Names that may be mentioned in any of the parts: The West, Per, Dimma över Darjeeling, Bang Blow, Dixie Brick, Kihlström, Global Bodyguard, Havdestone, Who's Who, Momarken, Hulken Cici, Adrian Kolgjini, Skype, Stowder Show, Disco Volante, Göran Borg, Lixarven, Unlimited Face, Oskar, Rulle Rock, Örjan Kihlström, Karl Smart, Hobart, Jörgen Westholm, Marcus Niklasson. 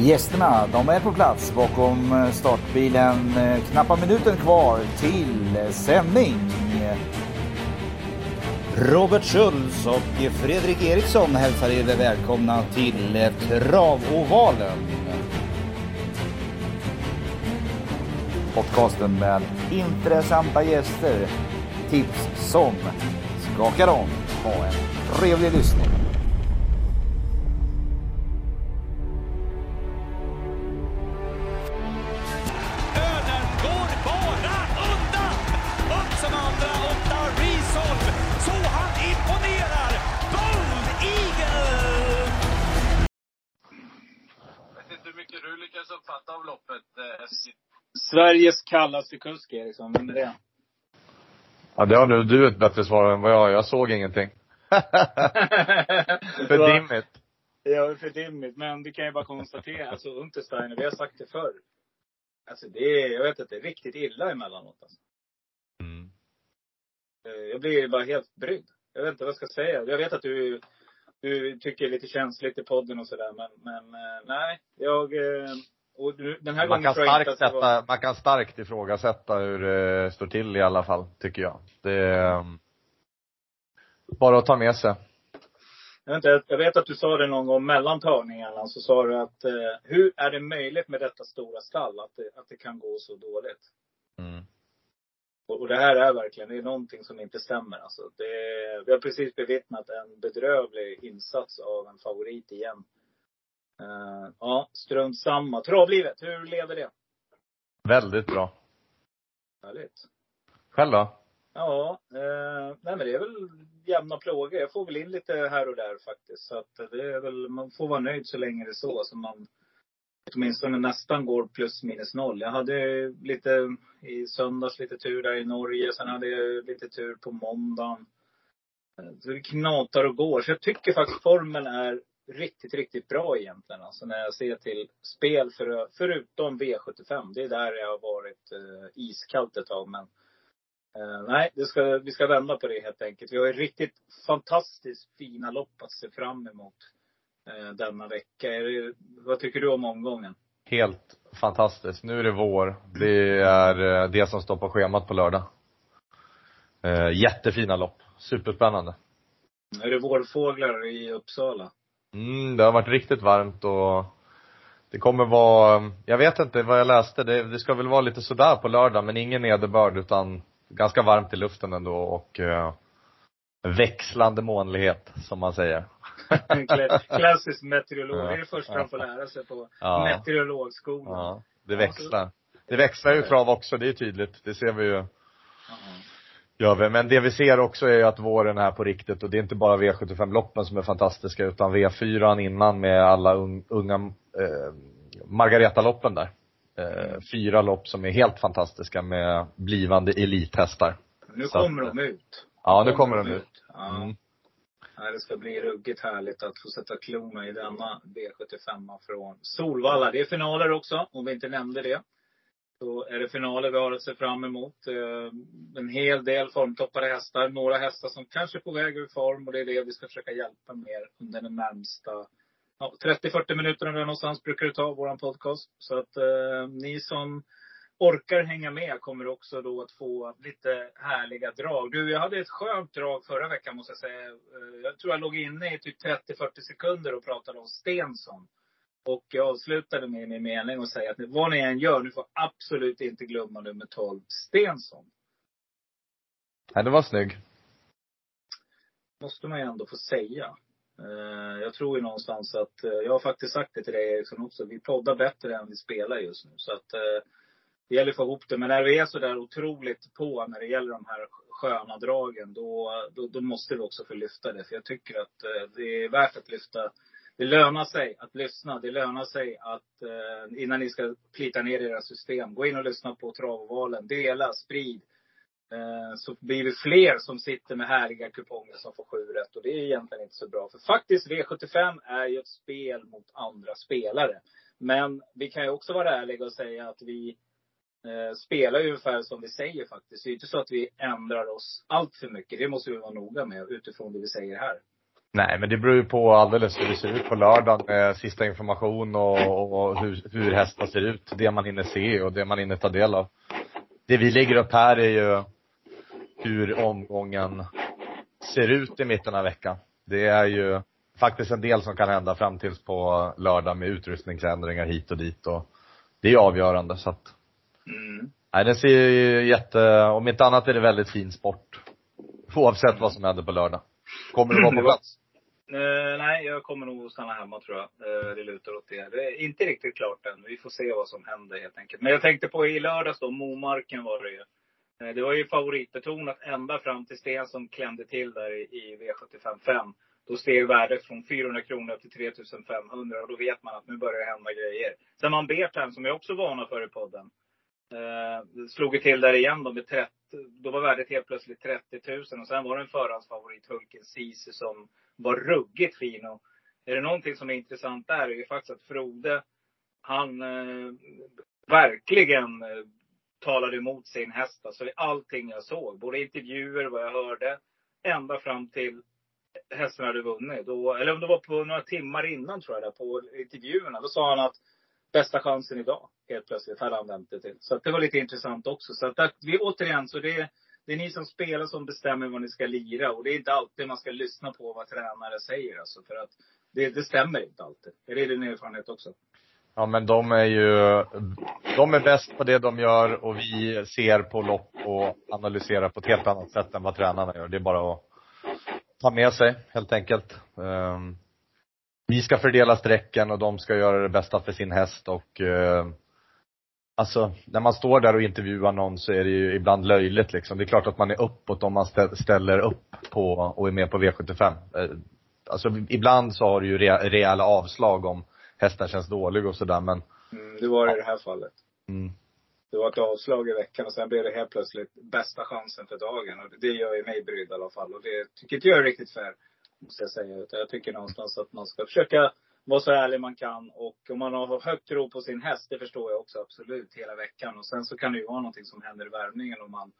Gästerna, de är på plats bakom startbilen. Knappa minuten kvar till sändning. Robert Schultz och Fredrik Eriksson hälsar er välkomna till Travovalen. Podcasten med intressanta gäster. Tips som skakar om. Ha en trevlig lyssning. Sveriges kallaste kusk, Eriksson. Vem är det? Ja, det har nu du ett bättre svar än vad jag har. Jag såg ingenting. För dimmigt. Ja, för dimmigt. Men det kan jag bara konstatera. Alltså, Untersteiner, vi har sagt det förr. Alltså, det är, jag vet att det är riktigt illa emellanåt. Alltså. Mm. Jag blir bara helt brydd. Jag vet inte vad jag ska säga. Jag vet att du tycker lite känsligt i podden och sådär. Men nej, jag... Och den här man kan starkt ifrågasätta hur det står till i alla fall, tycker jag. Det är bara att ta med sig. Jag vet att du sa det någon gång mellan törningarna. Så sa du att hur är det möjligt med detta stora stall att det kan gå så dåligt? Mm. Och det här är verkligen, det är någonting som inte stämmer. Alltså, vi har precis bevittnat en bedrövlig insats av en favorit igen. Ja, strunt samma. Travlivet, hur lever det? Väldigt bra. Härligt. Själv då? Ja, nej, men det är väl jämna plågor. Jag får väl in lite här och där faktiskt. Så att det är väl, man får vara nöjd så länge det är så. Så man åtminstone nästan går plus minus noll. Jag hade lite i söndags lite tur där i Norge. Sen hade jag lite tur på måndagen. Det knatar och går. Så jag tycker faktiskt formen är riktigt, riktigt bra egentligen. Alltså när jag ser till spel förutom V75. Det är där jag har varit iskallt ett tag. Men nej, vi ska vända på det helt enkelt. Vi har ju riktigt fantastiskt fina lopp att se fram emot denna vecka. Vad tycker du om omgången? Helt fantastiskt. Nu är det vår. Det är det som står på schemat på lördag. Jättefina lopp. Superspännande. Nu är det vårfåglar i Uppsala. Det har varit riktigt varmt och det kommer vara, jag vet inte vad jag läste, det ska väl vara lite sådär på lördag, men ingen nederbörd utan ganska varmt i luften ändå och växlande molnighet som man säger. Klassisk meteorolog, det är det första man får lära sig på meteorologskolan. Ja, det växlar. Det växlar ju trav också, det är tydligt, det ser vi ju. Ja, men det vi ser också är att våren är på riktigt. Och det är inte bara V75-loppen som är fantastiska, utan V4 innan med alla unga Margareta-loppen där. 4 lopp som är helt fantastiska med blivande elithästar. Nu kommer de ut. Ja, nu kommer de ut. Ja. Mm. Ja, det ska bli ruggigt härligt att få sätta klona i denna V75 från Solvalla. Det är finaler också, om vi inte nämnde det. Så är det finaler vi har att se fram emot. En hel del formtoppade hästar. Några hästar som kanske är på väg ur form. Och det är det vi ska försöka hjälpa mer under den närmsta 30-40 minuterna där någonstans brukar det ta våran podcast. Så att ni som orkar hänga med kommer också då att få lite härliga drag. Jag hade ett skönt drag förra veckan måste jag säga. Jag tror jag låg inne i typ 30-40 sekunder och pratade om Stensson. Och jag avslutade med min mening och säga att vad ni än gör, ni får absolut inte glömma nummer 12, Stensson. Nej, det var snygg. Måste man ju ändå få säga. Jag tror ju någonstans att, jag har faktiskt sagt det till dig Eriksson också, vi poddar bättre än vi spelar just nu. Så att det gäller att få ihop det. Men när vi är så där otroligt på när det gäller de här sköna dragen, då måste vi också få lyfta det. För jag tycker att det är värt att lyfta. Det lönar sig att lyssna. Det lönar sig att innan ni ska plita ner era system. Gå in och lyssna på Travovalen. Dela, sprid. Så blir vi fler som sitter med härliga kuponger som får 7 rätt. Och det är egentligen inte så bra. För faktiskt V75 är ju ett spel mot andra spelare. Men vi kan ju också vara ärliga och säga att vi spelar ungefär som vi säger faktiskt. Det är ju inte så att vi ändrar oss allt för mycket. Det måste vi vara noga med utifrån det vi säger här. Nej, men det beror ju på alldeles hur det ser ut på lördagen med sista information och hur hästar ser ut. Det man hinner se och det man hinner ta del av. Det vi lägger upp här är ju hur omgången ser ut i mitten av veckan. Det är ju faktiskt en del som kan hända fram tills på lördag med utrustningsändringar hit och dit. Och det är avgörande. Så att, nej, det ser ju om inte annat är det väldigt fin sport. Oavsett vad som händer på lördag. Kommer du vara på plats? Nej, jag kommer nog stanna hemma, tror jag. Det lutar åt det. Det är inte riktigt klart än. Vi får se vad som händer helt enkelt. Men jag tänkte på i lördags då, Momarken var det ju. Det var ju favoritbetonat ända fram till Stensson som klämde till där i V75-5. Då steg värdet från 400 kronor upp till 3500. Och då vet man att nu börjar det hända grejer. Sen man Bertan, som jag också varnar för i podden. Slog ju till där igen då med 30. Då var värdet helt plötsligt 30 000. Och sen var det en förhandsfavorit, Hulken Cici, som var ruggigt fin. Och är det någonting som är intressant där är ju faktiskt att Frode, han verkligen talade emot sin häst. Alltså allting jag såg, både intervjuer, vad jag hörde, ända fram till hästen hade vunnit då, eller om det var på några timmar innan, tror jag där, på intervjuerna. Då sa han att bästa chansen idag, helt plötsligt, hade han vänt det till. Så att det var lite intressant också. Så att vi återigen, så det är ni som spelar som bestämmer vad ni ska lira. Och det är inte alltid man ska lyssna på vad tränare säger. Alltså, för att det stämmer inte alltid. Är det din erfarenhet också? Ja, men de är bäst på det de gör. Och vi ser på lopp och analyserar på ett helt annat sätt än vad tränarna gör. Det är bara att ta med sig, helt enkelt. Vi ska fördela sträckan och de ska göra det bästa för sin häst. Och alltså, när man står där och intervjuar någon så är det ju ibland löjligt liksom. Det är klart att man är uppåt om man ställer upp på och är med på V75. Alltså ibland så har du ju reella avslag om hästen känns dålig och sådär. Men det var det här fallet. Det var ett avslag i veckan och sen blev det helt plötsligt bästa chansen för dagen. Och det gör ju mig brydd i alla fall. Och det tycker inte jag är riktigt fair. Måste jag säga. Jag tycker någonstans att man ska försöka vara så ärlig man kan. Och om man har högt tro på sin häst, det förstår jag också absolut hela veckan. Och sen så kan det ju vara någonting som händer i värmningen om man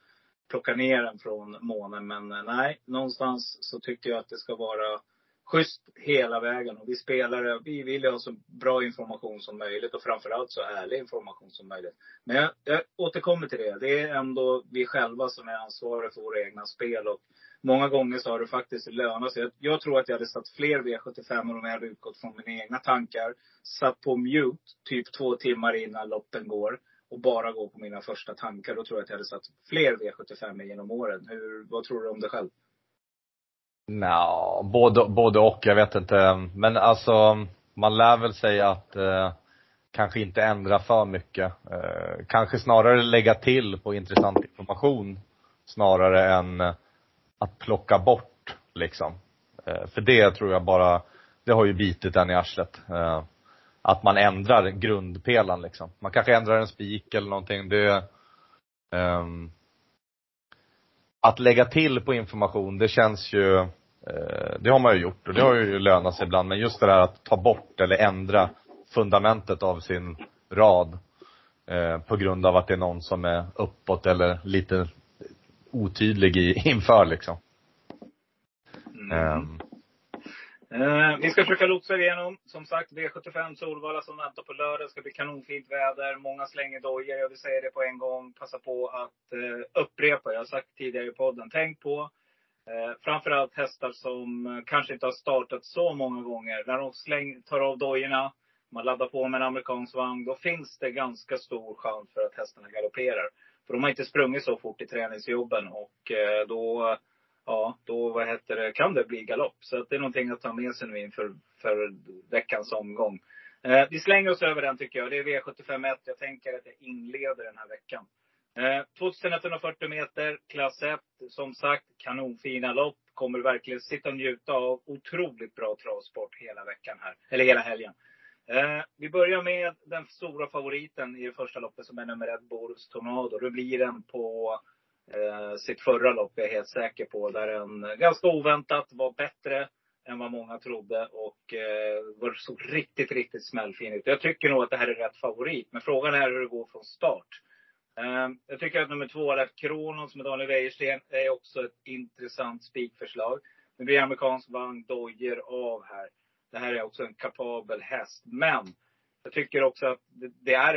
plockar ner den från månen. Men nej, någonstans så tycker jag att det ska vara schysst hela vägen. Och vi spelare, vi vill ha så bra information som möjligt. Och framförallt så ärlig information som möjligt. Men jag återkommer till det. Det är ändå vi själva som är ansvariga för våra egna spel. Och många gånger så har det faktiskt lönat sig. Jag tror att jag hade satt fler V75 om jag hade utgått från mina egna tankar. Satt på mute typ 2 timmar innan loppen går. Och bara gå på mina första tankar. Då tror jag att jag hade satt fler V75 genom åren. Vad tror du om det själv? Både och, jag vet inte. Men alltså, man lär väl säga att kanske inte ändra för mycket. Kanske snarare lägga till på intressant information. Snarare än att plocka bort liksom. För det tror jag bara, det har ju bitit den i arslet. Att man ändrar grundpelan liksom. Man kanske ändrar en spik eller någonting. Det att lägga till på information, det känns ju det har man ju gjort och det har ju lönat sig ibland. Men just det där att ta bort eller ändra fundamentet av sin rad på grund av att det är någon som är uppåt eller lite otydlig inför liksom. Vi ska försöka lotsa igenom. Som sagt, V75 Solvalla som väntar på lördag. Det ska bli kanonfint väder. Många slänger dojer. Jag vill säga det på en gång. Passa på att upprepa. Jag har sagt tidigare i podden. Tänk på framförallt hästar som kanske inte har startat så många gånger. När de tar av dojerna, man laddar på med en amerikansk vagn, då finns det ganska stor chans för att hästarna galopperar. För de har inte sprungit så fort i träningsjobben. Och då kan det bli galopp. Så att det är någonting att ta med sig nu inför för veckans omgång. Vi slänger oss över den tycker jag. Det är V75-1. Jag tänker att jag inleder den här veckan. 2140 meter. Klass 1. Som sagt, kanonfina lopp. Kommer verkligen sitta och njuta av otroligt bra travsport hela veckan här. Eller hela helgen. Vi börjar med den stora favoriten i det första loppet som är nummer 1, Borups Tornado. Då blir den på sitt förra lopp, jag är helt säker på. Där den ganska oväntat var bättre än vad många trodde. Och var så riktigt, riktigt smällfin ut. Jag tycker nog att det här är rätt favorit. Men frågan är hur det går från start. Jag tycker att nummer 2, Kronos med Daniel Wäjersten, är också ett intressant spikförslag. Nu blir amerikansk vagn, dojer av här. Det här är också en kapabel häst. Men jag tycker också att det är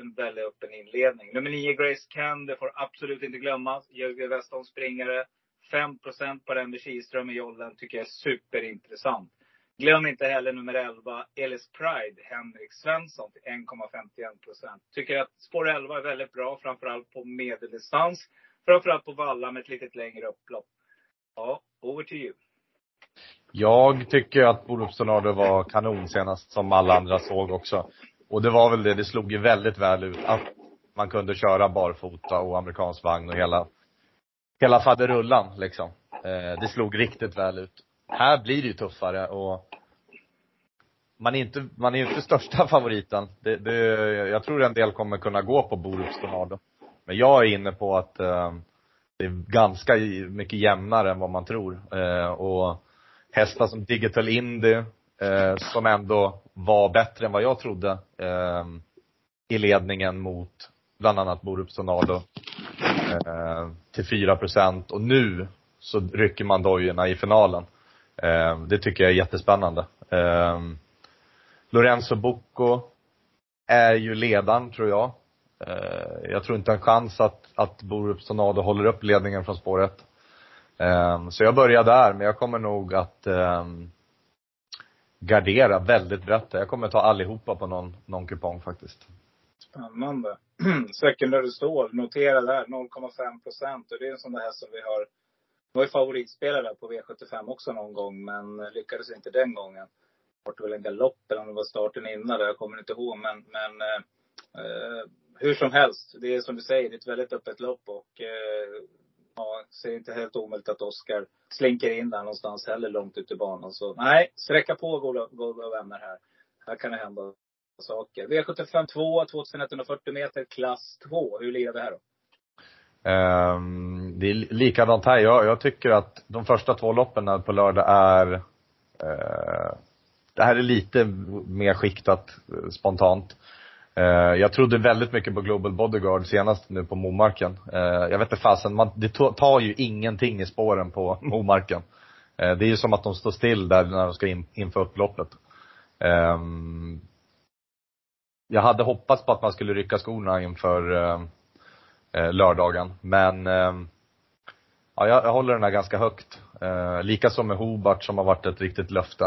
en väldigt öppen inledning. Nummer 9, Grace's Candy, får absolut inte glömmas. Jörgen Westholm springare. 5% på den med Kihlström i jollen tycker jag är superintressant. Glöm inte heller nummer 11, Ellis Pride, Henrik Svensson, till 1,51%. Tycker att spår 11 är väldigt bra, framförallt på medeldistans. Framförallt på valla med ett litet längre upplopp. Ja, over to you. Jag tycker att Borups Tornado var kanon senast, som alla andra såg också. Och det var väl det slog ju väldigt väl ut att man kunde köra barfota och amerikansk vagn och hela faderullan liksom. Det slog riktigt väl ut. Här blir det ju tuffare och man är inte största favoriten. Jag tror en del kommer kunna gå på Borups Tornado. Men jag är inne på att det är ganska mycket jämnare än vad man tror. Och hästar som Digital Indie, som ändå var bättre än vad jag trodde i ledningen mot bland annat Borups Tornado till 4%. Och nu så rycker man dojorna i finalen. Det tycker jag är jättespännande. Lorenzo Bucco är ju ledaren, tror jag. Jag tror inte en chans att Borups Tornado håller upp ledningen från spåret. Så jag börjar där, men jag kommer nog att gardera väldigt brett. Jag kommer ta allihopa på någon kupong faktiskt. Spännande. Secondary stål, notera där 0,5%. Och det är en sån där här som vi har. Vi var ju favoritspelare på V75 också någon gång, men lyckades inte den gången. Vart väl en galopp eller om det var starten innan, jag kommer inte ihåg. Men hur som helst, det är som du säger, det är ett väldigt öppet lopp och ja, så är det inte helt omöjligt att Oskar slinker in där någonstans heller långt ut i banan. Så nej, sträcka på goda vänner här. Här kan det hända saker. V75 2, 2140 meter, klass 2. Hur ligger det här då? Det är likadant här. Jag tycker att de första två loppen på lördag är det här är lite mer skiktat spontant. Jag trodde väldigt mycket på Global Bodyguard senast nu på Momarken. Jag vet inte fasen, det tar ju ingenting i spåren på Momarken. Det är ju som att de står still där när de ska inför upploppet. Jag hade hoppats på att man skulle rycka skorna inför lördagen. Men ja, jag håller den här ganska högt. Likaså med Hobart som har varit ett riktigt löfte.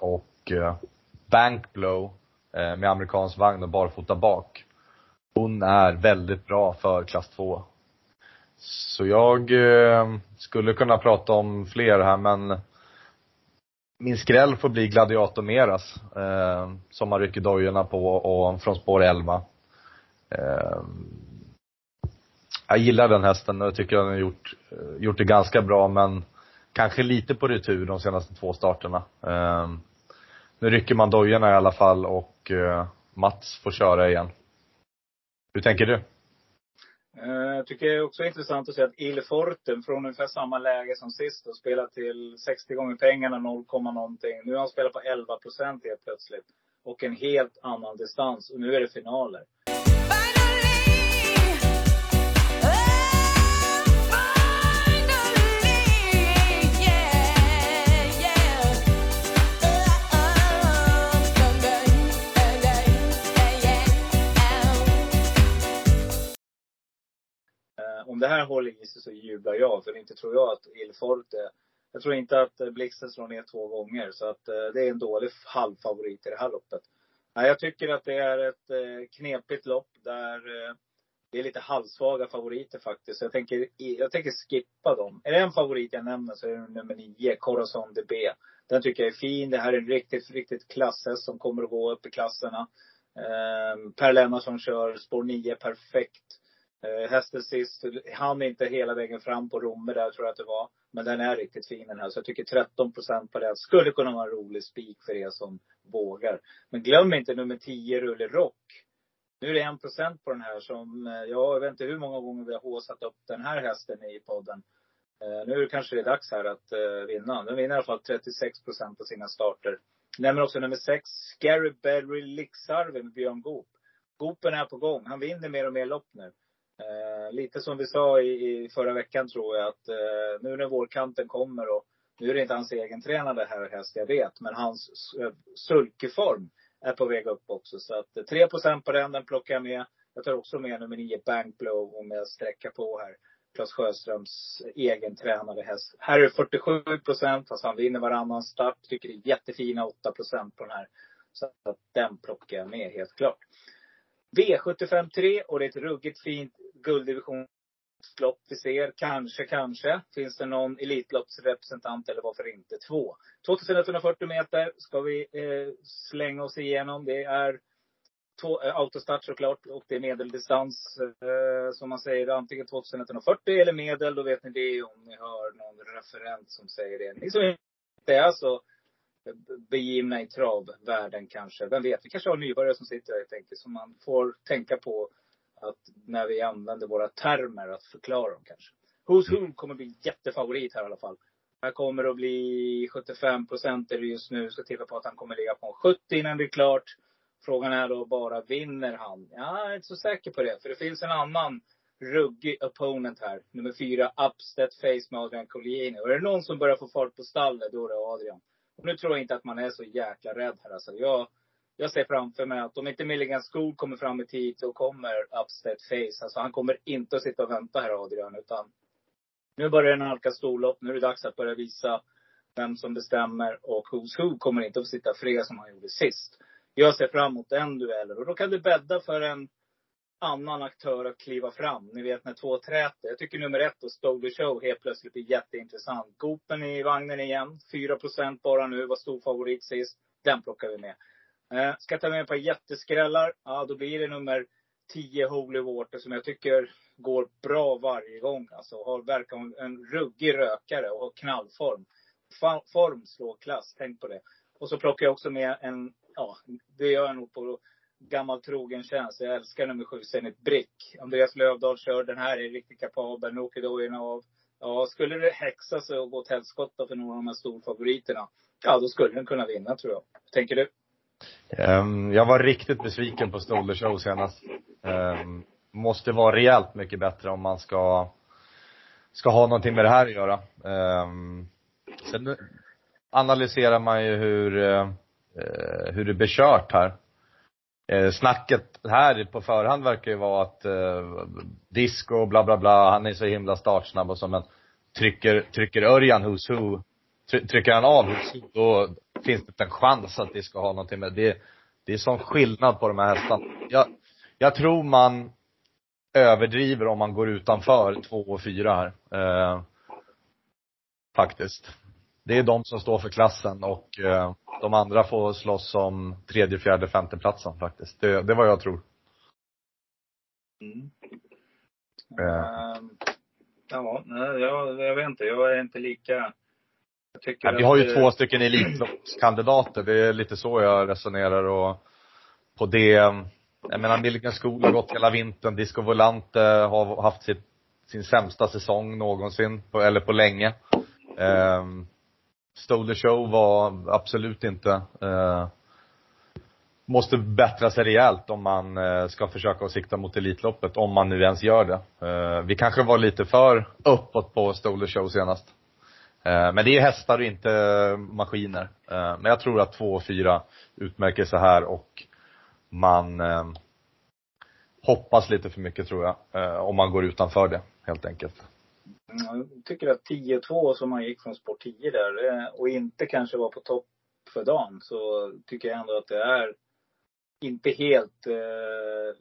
Och Bang Blow med amerikansk vagn och barfota bak. Hon är väldigt bra för klass 2. Så jag skulle kunna prata om fler här, men min skräll får bli Gladiator Meras, som har ryckt dojorna på och från spår 11. Jag gillar den hästen och tycker att den har gjort det ganska bra, men kanske lite på retur de senaste två starterna. Nu rycker man dojorna i alla fall och Mats får köra igen. Hur tänker du? Jag tycker det är också intressant att se att Ilforten från ungefär samma läge som sist och spelar till 60 gånger pengarna, 0, någonting. Nu har han spelat på 11% helt plötsligt och en helt annan distans och nu är det finaler. Om det här håller i sig så jublar jag. För inte tror jag att Ilforte. Jag tror inte att Blixen slår ner två gånger. Så att det är en dålig halvfavorit i det här loppet. Nej, jag tycker att det är ett knepigt lopp. Där det är lite halvsvaga favoriter faktiskt. Så jag tänker skippa dem. Är det en favorit jag nämner så är det nummer 9. Corazon DB. Den tycker jag är fin. Det här är en riktigt, riktigt klasshäst som kommer att gå upp i klasserna. Per Lennartsson kör spår 9 perfekt. Hästen sist, han är inte hela vägen fram på Romme där tror jag att det var. Men den är riktigt fin den här. Så jag tycker 13% på det skulle kunna vara en rolig spik för er som vågar. Men glöm inte nummer 10, Rulle Rock. Nu är det 1% på den här som, jag vet inte hur många gånger vi har håsat upp den här hästen i podden. Nu kanske det är dags här att vinna. Den vinner i alla fall 36% på sina starter. Nämner också nummer 6, Gary Berry Lixarven med Björn Goop. Goopen är på gång, han vinner mer och mer lopp nu. Lite som vi sa i förra veckan tror jag att nu när vårkanten kommer och nu är det inte hans egen tränare här häst jag vet, men hans sulkeform är på väg upp också. Så att 3% på den plockar jag med. Jag tar också med nummer 9 Bang Blow om jag sträcker på här. Claes Sjöströms egen tränare häst. Här är 47%, fast han vinner varannan start. Tycker det är jättefina 8% på den här. Så att den plockar jag med helt klart. V75-3 och det är ett ruggigt fint gulddivisionslopp vi ser. Kanske. Finns det någon elitloppsrepresentant eller varför inte? 2140 meter ska vi slänga oss igenom. Det är autostart såklart och det är medeldistans som man säger. Antingen 2140 eller medel. Då vet ni det om ni hör någon referent som säger det. Ni som inte är så begivna i travvärlden kanske. Vem vet, vi kanske har nybörjare som sitter där tänker. Så man får tänka på att när vi använder våra termer att förklara dem kanske. Who's Who kommer bli jättefavorit här i alla fall. Här kommer det att bli 75% just nu. Ska titta på att han kommer ligga på 70 innan det är klart. Frågan är då bara, vinner han? Jag är inte så säker på det. För det finns en annan ruggig opponent här. Nummer 4, Upstate Face med Adrian Kolgjini. Och är det någon som börjar få fart på stallet, då är det Adrian. Och nu tror jag inte att man är så jäkla rädd här. Alltså jag ser framför mig att om inte Milligan Skog kommer fram i tid så kommer Upstate Face. Alltså han kommer inte att sitta och vänta här Adrian. Utan nu börjar den halka storlopp. Nu är det dags att börja visa vem som bestämmer. Och Who's Who kommer inte att sitta fred som han gjorde sist. Jag ser fram emot den duellen. Och då kan det bädda för en annan aktör att kliva fram. Ni vet när två träter. Jag tycker nummer 1 och Stowder Show helt plötsligt blir jätteintressant. Goopen i vagnen igen. 4% bara nu. Var stor favorit sist. Den plockar vi med. Ska ta med ett par jätteskrällar. Ja, då blir det nummer 10 Holy Water som jag tycker går bra varje gång. Alltså verkar en ruggig rökare och har knallform. Form slår klass. Tänk på det. Och så plockar jag också med en... Ja, det gör jag nog på gammal trogen tjänst. Jag älskar nummer 7, Zenit Brick. Andreas Lövdal kör den här, är riktigt kapabel. Nu åker dojerna av. Ja, skulle det häxa sig och gå åt helskotta för några av de här storfavoriterna. Ja, då skulle den kunna vinna tror jag. Hur tänker du? Jag var riktigt besviken på Stowder Show senast. Måste vara rejält mycket bättre om man ska ha någonting med det här att göra. Sen analyserar man ju hur det är bekört här. Snacket här på förhand verkar ju vara att disco och bla bla bla. Han är så himla startsnabb och så. Men trycker Örjan Who's Who, trycker han av Who's Who, då finns det en chans att det ska ha någonting med. Det är sån skillnad på de här hästarna. Jag tror man överdriver om man går utanför 2 och 4 här. Faktiskt. Det är de som står för klassen och de andra får slåss om 3:e, 4:e, 5:e platsen faktiskt. Det är vad jag tror. Mm. Jag vet inte. Jag är inte lika... Jag tycker vi har ju 2 stycken elitloppskandidater. Det är lite så jag resonerar. Och på det... Jag menar, Milligan Skog har gått hela vintern. Disco Volante har haft sin sämsta säsong någonsin. Eller på länge. Stowder Show var absolut inte måste bättra sig rejält om man ska försöka sikta mot elitloppet, om man nu ens gör det. Vi kanske var lite för uppåt på Stowder Show senast, men det är hästar och inte maskiner. Men jag tror att 2 och 4 utmärker sig här och man hoppas lite för mycket tror jag, om man går utanför det helt enkelt. Jag tycker att 10-2 som man gick från spår 10 där och inte kanske var på topp för dagen, så tycker jag ändå att det är inte helt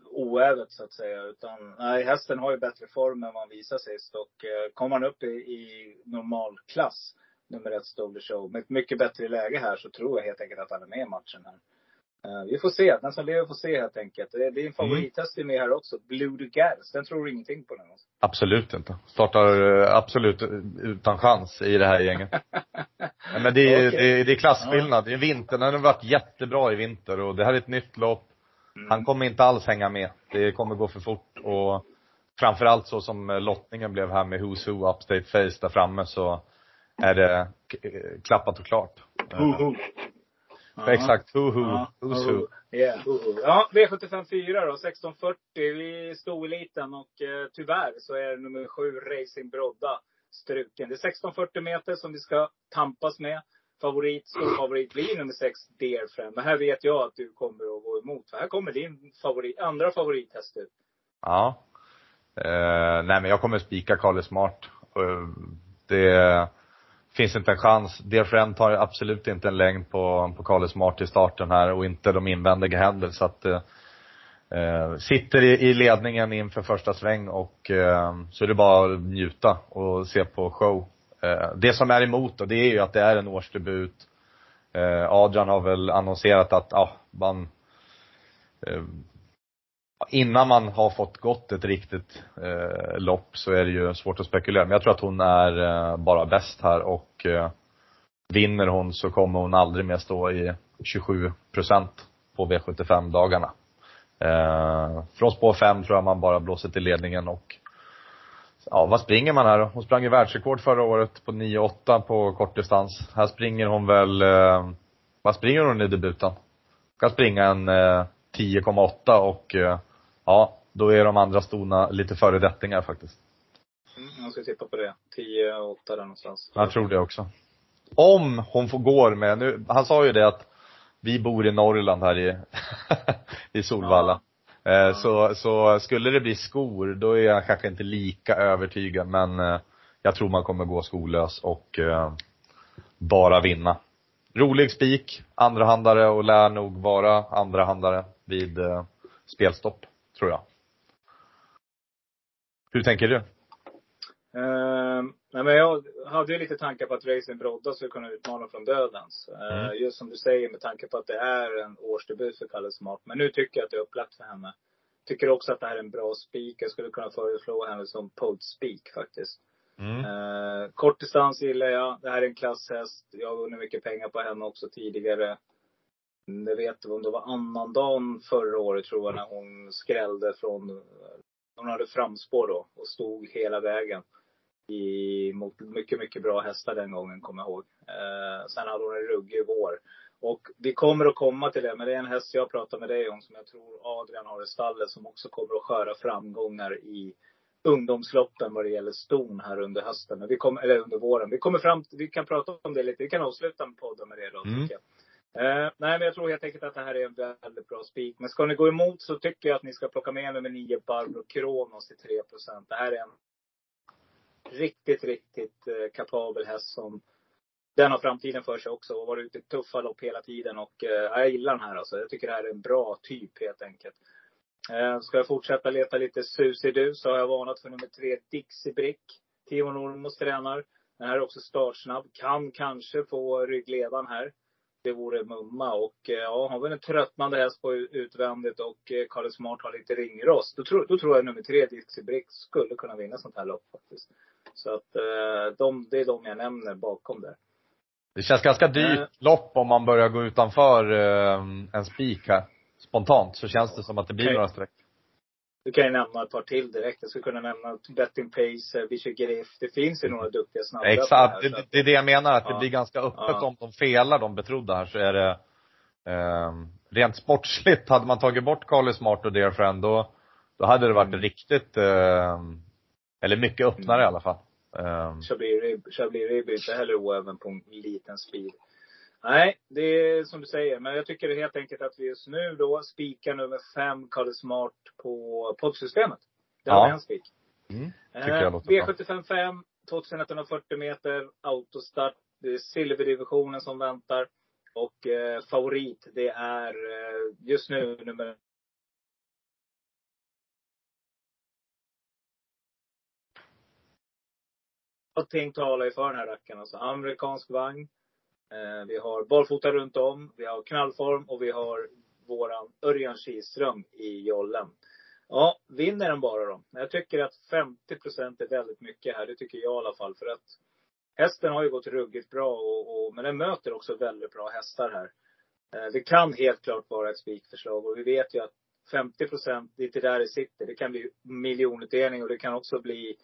oävet så att säga, utan nej, hästen har ju bättre form än man visar sist och kommer man upp i normal klass nummer 1 Stowder Show med ett mycket bättre läge här, så tror jag helt enkelt att han är med i matchen här. Vi får se, den som lever får se helt enkelt. Det är en favorittest med här också, Blue the Gas. Den tror ingenting på den också. Absolut inte, startar absolut utan chans i det här gänget. Men det är klassskillnad. I vintern har den varit jättebra i vinter och det här är ett nytt lopp. Han kommer inte alls hänga med. Det kommer gå för fort och framförallt så som lottningen blev här med Who's Who, Upstate Face där framme, så är det klappat och klart. Exakt, Who's Who. Yeah. Ja, V75-4 då, 16.40. Vi stod i liten och tyvärr så är nummer 7 Racing Brodda struken. Det är 16.40 meter som vi ska tampas med. Favorit, stor favorit blir nummer 6 Deerfriend. Men här vet jag att du kommer att gå emot. För här kommer din favorit, andra favorithäst ut. Ja. Nej, men jag kommer spika Karl Smart. Det finns inte en chans. Deerfriend tar absolut inte en längd på Karl Smart i starten här. Och inte de invändiga händer. Så att sitter i ledningen inför första sväng. Och så är det bara att njuta och se på show. Det som är emot då, det är ju att det är en årsdebut. Adrian har väl annonserat att innan man har fått gått ett riktigt lopp så är det ju svårt att spekulera. Men jag tror att hon är bara bäst här. Och vinner hon så kommer hon aldrig mer stå i 27% på V75-dagarna. Från spår 5 tror jag man bara blåser till ledningen och... Ja, vad springer man här? Hon sprang i världsrekord förra året på 9,8 på kortdistans. Här springer hon väl... vad springer hon i debuten? Hon kan springa en 10,8 och... ja, då är de andra storna lite föredättningar faktiskt. Jag ska titta på det. 10,8 där någonstans. Jag tror det också. Om hon får gå med... Nu, han sa ju det att vi bor i Norrland här i Solvalla. Ja. Så skulle det bli skor, då är jag kanske inte lika övertygad. Men jag tror man kommer gå skolös och bara vinna. Rolig spik, andrahandare och lär nog vara andrahandare vid spelstopp, tror jag. Hur tänker du? Nej, men jag hade ju lite tankar på att Racing Brodda skulle kunna utmana från dödens. Just som du säger, med tanke på att det är en årsdebut för Kalle Smart. Men nu tycker jag att det är upplagt för henne. Tycker också att det här är en bra spik. Jag skulle kunna föreslå henne som podspik faktiskt. Kort distans gillar jag. Det här är en klasshäst. Jag har vunnit mycket pengar på henne också tidigare. Jag vet inte om det var annan dagen förra året, tror jag, när hon skrällde från... Hon hade framspår då och stod hela vägen mot mycket, mycket bra hästar den gången, kommer jag ihåg. Sen hade hon en ruggig vår. Och vi kommer att komma till det. Men det är en häst jag pratar med dig om, som jag tror Adrian har i stallet, som också kommer att sköra framgångar i ungdomsloppen vad det gäller ston här under hösten. Men vi kommer, eller under våren. Vi kan prata om det lite. Vi kan avsluta en podd med det då, tycker jag. Nej, men jag tror helt enkelt att det här är en väldigt bra spik. Men ska ni gå emot så tycker jag att ni ska plocka med nummer 9 Barbro Kronos i 3%. Det här är en riktigt, riktigt kapabel häst som... Den har framtiden för sig också och varit ute i tuffa lopp hela tiden. Och jag gillar den här alltså. Jag tycker det här är en bra typ helt enkelt. Ska jag fortsätta leta lite susidus, så har jag varnat för nummer 3 Dixie Brick. Timo Normos tränar. Den här är också startsnabb. Kan kanske få ryggledan här. Det vore mumma och ja, har väl en tröttnande häst på utvändigt och Karl Smart har lite ringrost. Då tror jag nummer 3 Dixie Brick skulle kunna vinna sånt här lopp faktiskt. Så att det är de jag nämner bakom där. Det känns ganska dyrt lopp om man börjar gå utanför en spik här. Spontant så känns det som att det blir några streck. Du kan ju nämna ett par till direkt. Jag skulle kunna nämna Betting Pace, Vicky Griff. Det finns ju några duktiga snabba. Exakt, det är det jag menar. Att det blir ganska öppet om de felar de betrodda här. Så är det rent sportsligt. Hade man tagit bort Karl Smart och Deerfriend, då hade det varit riktigt eller mycket öppnare i alla fall. Chablis Rib inte heller oäven på en liten speed. Nej, det är som du säger. Men jag tycker helt enkelt att vi just nu då spikar nummer 5 Karl Smart på poddsystemet. Det är en spik. V75-5, 2140 meter, autostart. Det är silverdivisionen som väntar. Och favorit, det är just nu nummer... Allting talar ju för den här rackaren. Alltså amerikansk vagn. Vi har barfota runt om. Vi har knallform. Och vi har våran Örjan Kihlström i jollen. Ja, vinner den bara då. Jag tycker att 50% är väldigt mycket här. Det tycker jag i alla fall. För att hästen har ju gått ruggigt bra. Men den möter också väldigt bra hästar här. Det kan helt klart vara ett spikförslag. Och vi vet ju att 50% det är inte där det sitter. Det kan bli miljonutdelning. Och det kan också bli...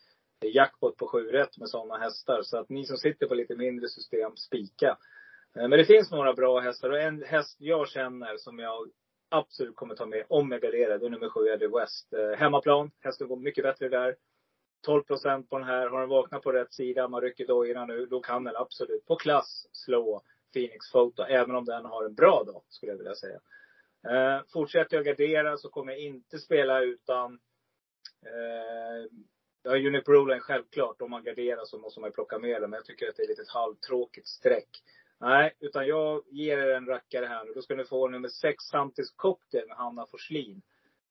Det är jackpot på 7-1 med sådana hästar. Så att ni som sitter på lite mindre system, spika. Men det finns några bra hästar. Och en häst jag känner som jag absolut kommer ta med om jag garderar. Det är nummer 7, The West. Hemmaplan, hästen går mycket bättre där. 12% på den här. Har den vaknat på rätt sida, man rycker dojorna nu, då kan den absolut på klass slå Phoenix Photo. Även om den har en bra dag, skulle jag vilja säga. Fortsätter jag gardera så kommer jag inte spela utan... Ja, Unique Rulen självklart. Om man garderar så måste man plocka med den. Men jag tycker att det är lite ett halvtråkigt streck. Nej, utan jag ger er en rackare här nu. Då ska ni få nummer 6, Santis Cocktail med Hanna Forslin.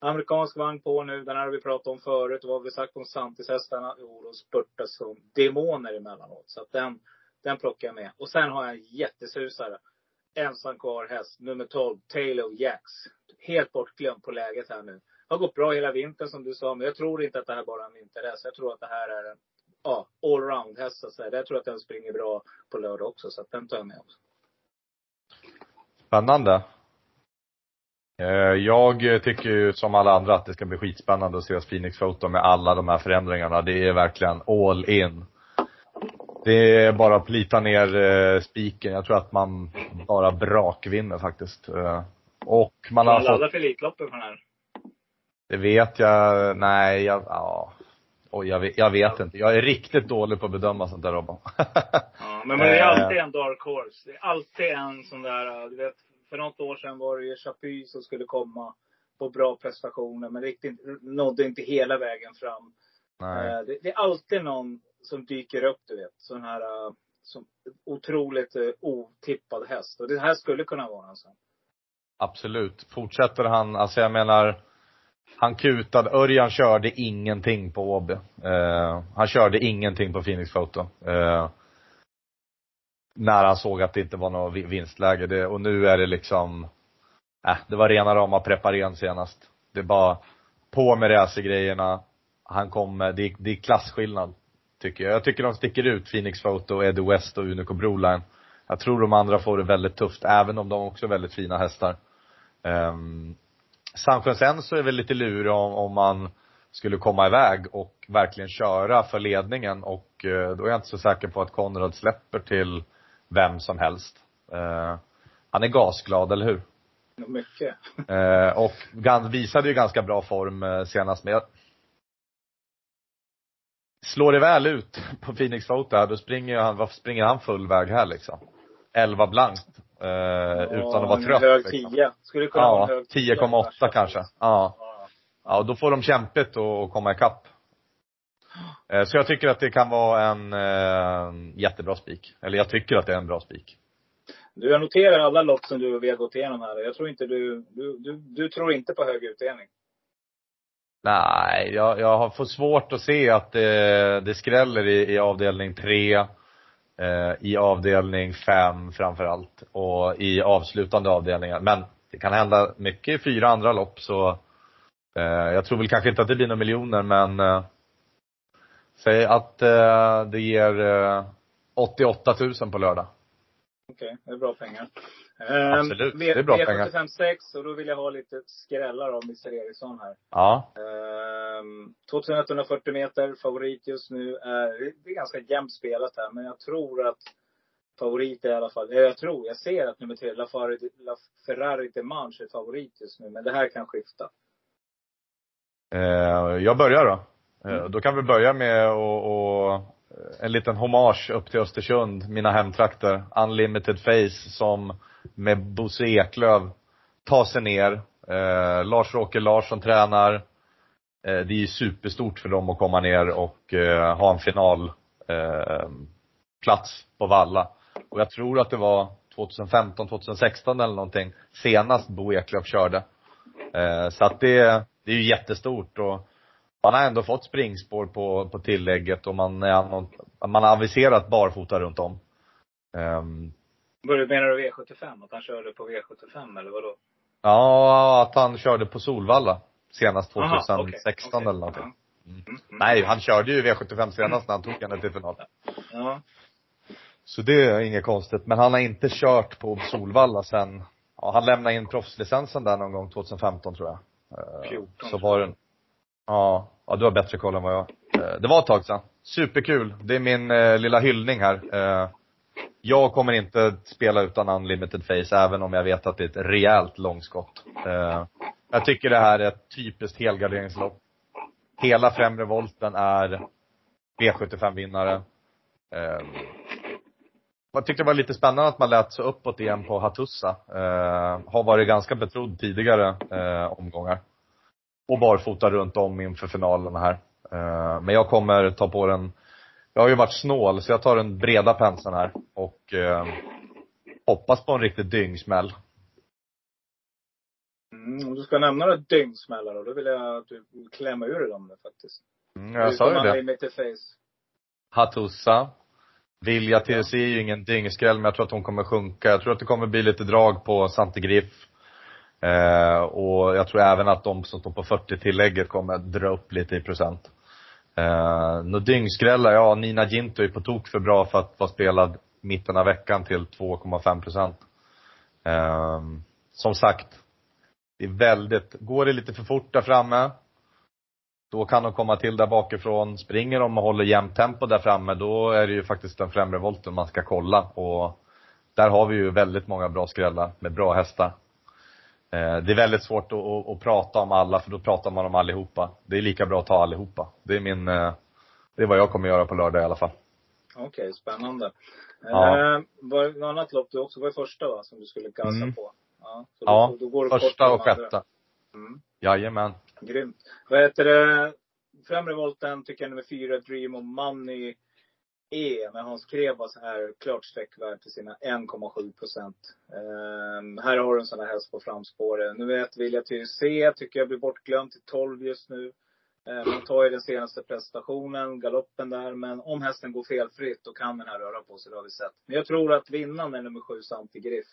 Amerikansk vagn på nu. Den här har vi pratat om förut. Vad har vi sagt om Santis hästarna? Jo, de spurtar som demoner emellanåt. Så att den plockar jag med. Och sen har jag en jättesusare. Ensam kvar häst. Nummer 12, Taylor Jacks. Helt bortglömd på läget här nu. Har gått bra hela vintern som du sa. Men jag tror inte att det här bara är en vinterhäst. Jag tror att det här är en allround häst. Jag tror att den springer bra på lördag också. Så att den tar jag med också. Spännande. Jag tycker ju som alla andra att det ska bli skitspännande att se Phoenix Photo med alla de här förändringarna. Det är verkligen all in. Det är bara att plita ner spiken. Jag tror att man bara brakvinner faktiskt. Och man har laddar fått... för elitloppen från här. Det vet jag. Nej, jag vet inte. Jag är riktigt dålig på att bedöma sånt där, Robban. Ja, men det är alltid en dark horse. Det är alltid en sån där, du vet, för något år sedan var det ju Chapuis som skulle komma på bra prestationer. Men riktigt nådde inte hela vägen fram. Nej. Det är alltid någon som dyker upp, du vet. Sån här som otroligt otippad häst. Och det här skulle kunna vara en sån. Absolut. Fortsätter han, alltså jag menar... Han kutade, Örjan körde ingenting på OB. Han körde ingenting på Phoenix Photo. När han såg att det inte var något vinstläge. Och nu är det liksom... det var rena rama preparen senast. Det är bara på med racergrejerna. Han kom, det är klassskillnad, tycker jag. Jag tycker de sticker ut, Phoenix Photo, Eddie West och Unico Broline. Jag tror de andra får det väldigt tufft. Även om de också är väldigt fina hästar. Sen så är väl lite lur om man skulle komma iväg och verkligen köra för ledningen. Och då är jag inte så säker på att Konrad släpper till vem som helst. Han är gasglad, eller hur? Mycket. Och visade ju ganska bra form senast med. Slår det väl ut på Phoenix Photo här, då varför springer han full väg här liksom? 11 blankt. Utan att vara trött. Hög 10. Liksom. Skulle kunna vara hög 10,8 kanske. Ja, då får de kämpigt att komma ikapp. Så jag tycker att det kan vara en jättebra spik. Eller jag tycker att det är en bra spik. Jag noterar alla lopp som du har gått igenom här. Jag tror inte du tror inte på hög utdelning. Nej, jag har fått svårt att se att det skräller i avdelning 3. I avdelning 5 framförallt. Och i avslutande avdelningar. Men det kan hända mycket i 4 andra lopp. Så jag tror väl kanske inte att det blir några miljoner. Men säg att det ger 88 000 på lördag. Okej, det är bra pengar. Absolut, det är bra pengar. V75-6 och då vill jag ha lite skrällar av Mr. Eriksson här. Ja. 2140 meter, favorit just nu är... Det är ganska jämnt spelat här, men jag tror att favorit är i alla fall... Jag ser att nummer 3, LaFerrari de Manche, är favorit just nu. Men det här kan skifta. Jag börjar då. Då kan vi börja med att... En liten hommage upp till Östersund, mina hemtrakter. Unlimited Face som med Bosse Eklöv tar sig ner. Lars-Åke Larsson tränar. Det är ju superstort för dem att komma ner och ha en finalplats på Valla. Och jag tror att det var 2015-2016 eller någonting senast Bo Eklöv körde. Så att det är ju jättestort och man har ändå fått springspår på tillägget och man har aviserat barfota runt om. Menar du V75? Att han körde på V75 eller vadå? Ja, att han körde på Solvalla senast 2016 eller någonting. Nej, han körde ju V75 senast när han tog henne till final. Ja. Så det är inget konstigt. Men han har inte kört på Solvalla sen. Ja, han lämnade in proffslicensen där någon gång 2015 tror jag. 14. Så var den. Ja, du har bättre koll än vad jag. Det var ett tag sedan. Superkul. Det är min lilla hyllning här. Jag kommer inte spela utan Unlimited Face, även om jag vet att det är ett rejält långskott. Jag tycker det här är ett typiskt helgarderingslopp. Hela främre volten är V75-vinnare. Jag tyckte det var lite spännande att man lät sig uppåt igen på Hattusa. Har varit ganska betrodd tidigare omgångar. Och barfota runt om inför finalen här. Men jag kommer ta på den. Jag har ju varit snål, så jag tar den breda penseln här. Och hoppas på en riktig dyngsmäll. Om du ska nämna några dyngsmällar då vill jag att du klämmer ur dem faktiskt. Jag sa ju det. Hattusa. Vilja TC är ju ingen dyngskräll, men jag tror att hon kommer sjunka. Jag tror att det kommer bli lite drag på Sante Griff. Och jag tror även att de som står på 40-tillägget kommer dra upp lite i procent. Nå dyngskrällar, ja, Nina Ginto är på tok för bra för att vara spelad mitten av veckan till 2,5%. Som sagt, det är väldigt, går det lite för fort där framme, då kan de komma till där bakifrån. Springer de och håller jämnt tempo där framme, då är det ju faktiskt den främre volten man ska kolla. Och där har vi ju väldigt många bra skrällar med bra hästar. Det är väldigt svårt att prata om alla, för då pratar man om allihopa. Det är lika bra att ta allihopa. Det är vad jag kommer göra på lördag i alla fall. Okej, spännande. Ja. Var något annat lopp du också var i första va, som du skulle gasa på? Ja, så då går du första och sjätte. Mm. Jajamän. Grymt. Vad heter det? Främre volten tycker jag nummer 4, Dream och Money E med Hans Krevas är klart sträckvärd till sina 1,7%. Här har du en sån här häst på framspåret. Nu vet Vilja till C tycker jag blir bortglömt till 12 just nu. Man tar ju den senaste prestationen, galoppen där. Men om hästen går felfritt då kan den här röra på sig, det har vi sett. Men jag tror att vinnaren är nummer 7, Sante Griff.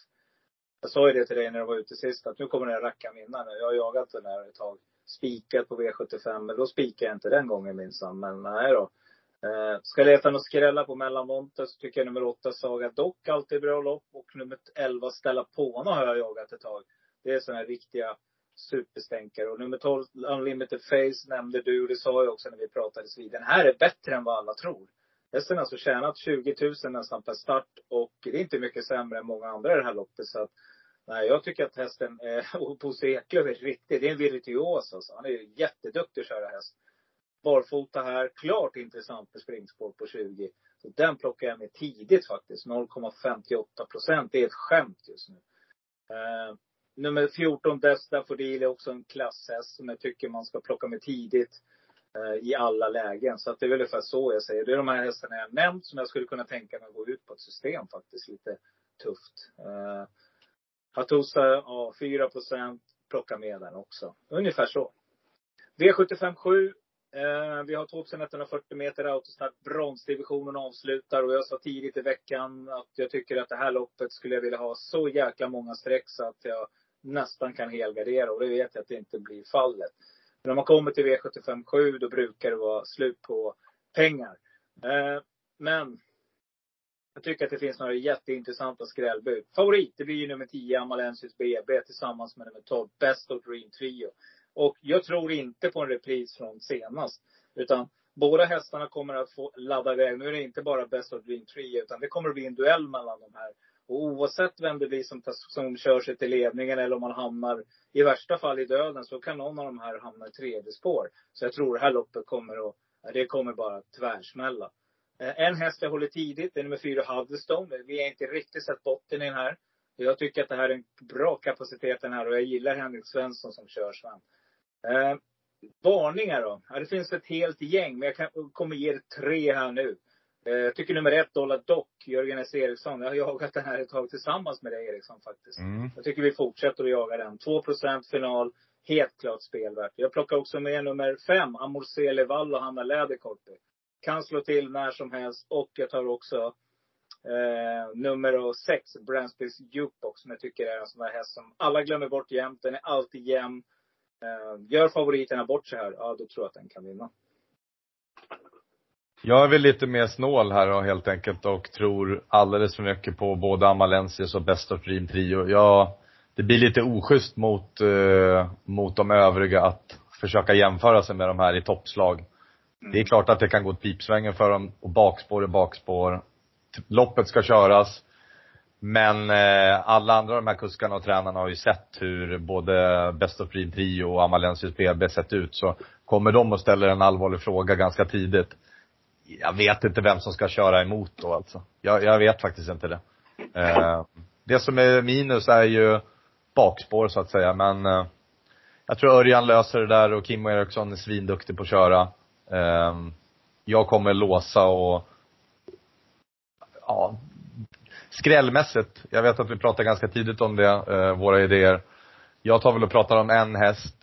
Jag sa ju det till dig när jag var ute sist att nu kommer den här rackan vinna nu. Jag har jagat den här ett tag. Spikat på V75, men då spikar jag inte den gången minsann. Men nej då. Ska leta och skrälla på mellanmonter så tycker jag nummer 8 Saga dock alltid bra lopp. Och nummer 11 Ställa Påna har jag jagat ett tag. Det är sådana här riktiga superstänkare. Och nummer 12 Unlimited Face nämnde du. Och det sa jag också när vi pratade vid. Den här är bättre än vad alla tror. Hästen har alltså tjänat 20 000 nästan per start. Och det är inte mycket sämre än många andra i det här loppet. Så att, nej, jag tycker att hästen på Eklöf är riktigt. Det är en virtuos alltså. Han är jätteduktig att köra häst. Barfota här, klart intressant för springspår på 20. Så den plockar jag med tidigt faktiskt. 0,58%. Det är ett skämt just nu. Nummer 14, Desta Fordil är också en klasshäst som jag tycker man ska plocka med tidigt i alla lägen. Så att det är väl ungefär så jag säger. Det är de här hästarna jag nämnt som jag skulle kunna tänka mig att gå ut på ett system faktiskt. Lite tufft. Hattusa, ja, 4%. Plocka med den också. Ungefär så. V75-7. Vi har 2140 meter autostart. Bronsdivisionen avslutar. Och jag sa tidigt i veckan att jag tycker att det här loppet skulle jag vilja ha så jäkla många streck så att jag nästan kan helgardera. Och det vet jag att det inte blir fallet. Men när man kommer till V75-7 då brukar det vara slut på pengar. Men jag tycker att det finns några jätteintressanta skrällbud. Favorit, det blir ju nummer 10 Amalensis BB tillsammans med nummer 12 Best of Dream Trio. Och jag tror inte på en repris från senast. Utan båda hästarna kommer att få ladda iväg. Nu är det inte bara Best of Dream 3 utan det kommer att bli en duell mellan de här. Och oavsett vem det blir som kör sig till ledningen eller om man hamnar i värsta fall i döden så kan någon av de här hamna i tredje spår. Så jag tror det här loppet kommer bara tvärsmälla. En häst jag håller tidigt, det är nummer 4 Havdestone. Vi har inte riktigt sett botten i den här. Jag tycker att det här är en bra kapacitet den här och jag gillar Henrik Svensson som kör sen. Varningar då. Ja, det finns ett helt gäng. Men jag kommer ge er 3 här nu. Tycker nummer 1 Dollar Dock. Jörgen S. Eriksson. Jag har jagat den här ett tag tillsammans med dig Eriksson faktiskt. Jag tycker vi fortsätter att jaga den. 2% final. Helt klart spelvärt. Jag plockar också med nummer 5. Amorcé Leval och Hanna Läderkorpi. Kan slå till när som helst. Och jag tar också nummer 6. Bransbys Jukebox. Som jag tycker är en sån där häst som alla glömmer bort jämt. Den är alltid jämn. Gör favoriterna bort så här, ja då tror jag att den kan vinna. Jag är väl lite mer snål här då, helt enkelt, och tror alldeles för mycket på både Amalensis och Best of Dream Trio. Ja, det blir lite oschysst mot de övriga att försöka jämföra sig med de här i toppslag. Det är klart att det kan gå åt pipsvängen för dem, och bakspår är bakspår. Loppet ska köras. Men alla andra av de här kuskarna och tränarna har ju sett hur både Best of Breed Trio och Amalensius BB sett ut. Så kommer de och ställer en allvarlig fråga ganska tidigt. Jag vet inte vem som ska köra emot då alltså. Jag vet faktiskt inte det. Det som är minus är ju bakspår så att säga. Men jag tror Örjan löser det där och Kim Eriksson är svinduktig på att köra. Jag kommer låsa och... ja... skrällmässigt, jag vet att vi pratar ganska tidigt om det, våra idéer. Jag tar väl och pratar om en häst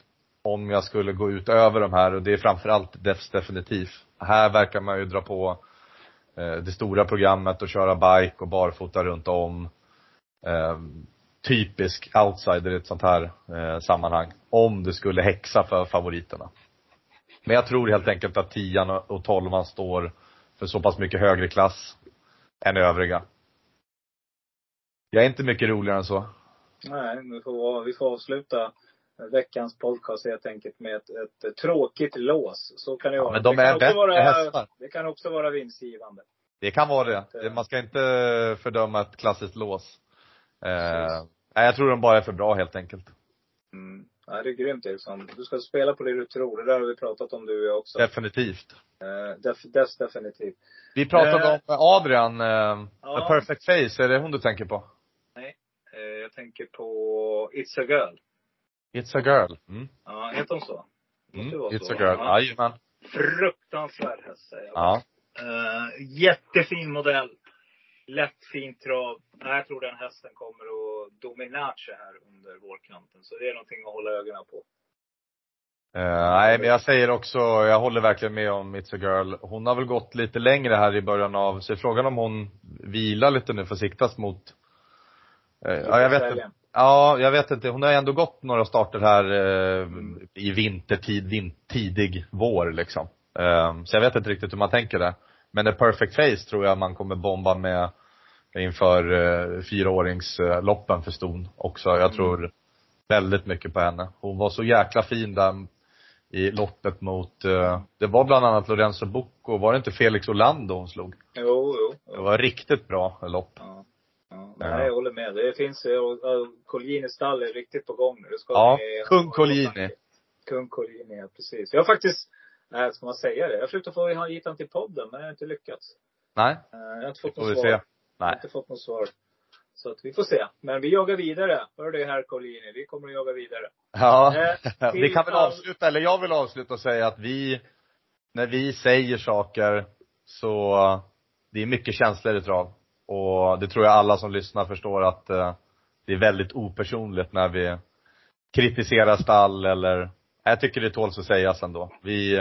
om jag skulle gå ut över de här. Och det är framförallt Defs definitiv. Här verkar man ju dra på det stora programmet och köra bike och barfota runt om. Typisk outsider i ett sånt här sammanhang. Om det skulle häxa för favoriterna. Men jag tror helt enkelt att 10 och 12 står för så pass mycket högre klass än övriga. Jag är inte mycket roligare än så. Nej, vi får avsluta veckans podcast helt enkelt med ett tråkigt lås. Så kan det vara. Men de det, är kan vara det kan också vara vinstgivande. Det kan vara det. Man ska inte fördöma ett klassiskt lås. Nej, jag tror de bara är för bra helt enkelt. Mm. Ja, det är grymt Eriksson. Du ska spela på det du tror. Det där har vi pratat om du också. Definitivt. Definitivt. Vi pratade om Adrian. The Perfect Face. Är det hon du tänker på? Nej, jag tänker på It's a Girl. It's a Girl. Mm. Ja, heter hon så? It's så. A Girl. Ja. Aj, man. Fruktansvärd häst säger jag. Ja. Jättefin modell. Lätt fint trav. Jag tror den hästen kommer att dominera sig här under vårkanten. Så det är någonting att hålla ögonen på. Nej, men jag säger också, jag håller verkligen med om It's a Girl. Hon har väl gått lite längre här i början av. Så frågan om hon vilar lite nu försiktas mot... jag vet inte. Hon har ändå gått några starter här i vintertid, tidig vår liksom. Så jag vet inte riktigt hur man tänker där. Men The Perfect Face tror jag man kommer bomba med inför fyraåringsloppen för ston också. Jag tror väldigt mycket på henne. Hon var så jäkla fin där i loppet mot... det var bland annat Lorenzo Bucco. Var det inte Felix Orlando hon slog? Jo. Det var riktigt bra lopp. Nej, jag håller med. Det finns Kolgjini stall är riktigt på gång nu. Kung Kolgjini. Kung Kolgjini, ja, precis. Jag har faktiskt... Nej, ska man säga det? Jag försökte få hit han till podden, men jag har inte lyckats. Nej, jag har inte fått något svar. Jag har inte fått något svar. Så att vi får se. Men vi jagar vidare. Hör du här, Kolgjini? Vi kommer att jaga vidare. Ja, vi kan väl avsluta. Eller jag vill avsluta och säga att vi... När vi säger saker så... Det är mycket känslor i trav. Och det tror jag alla som lyssnar förstår att... Det är väldigt opersonligt när vi kritiserar stall eller... Jag tycker det tåls att sägas ändå. Vi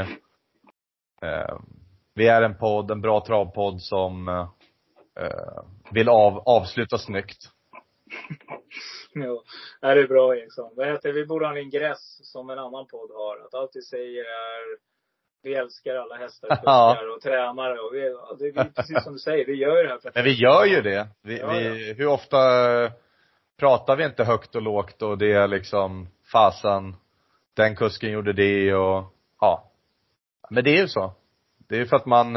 är en podd, en bra travpodd som vill avsluta snyggt. Jo, det är bra Eriksson. Vi borde ha en ingress som en annan podd har. Att allt vi säger är, vi älskar alla hästar och tränare. Och det är precis som du säger, vi gör ju det här. Men vi gör ju det. Hur ofta pratar vi inte högt och lågt och det är liksom fasen. Den kusken gjorde det och ja. Men det är ju så. Det är ju för att man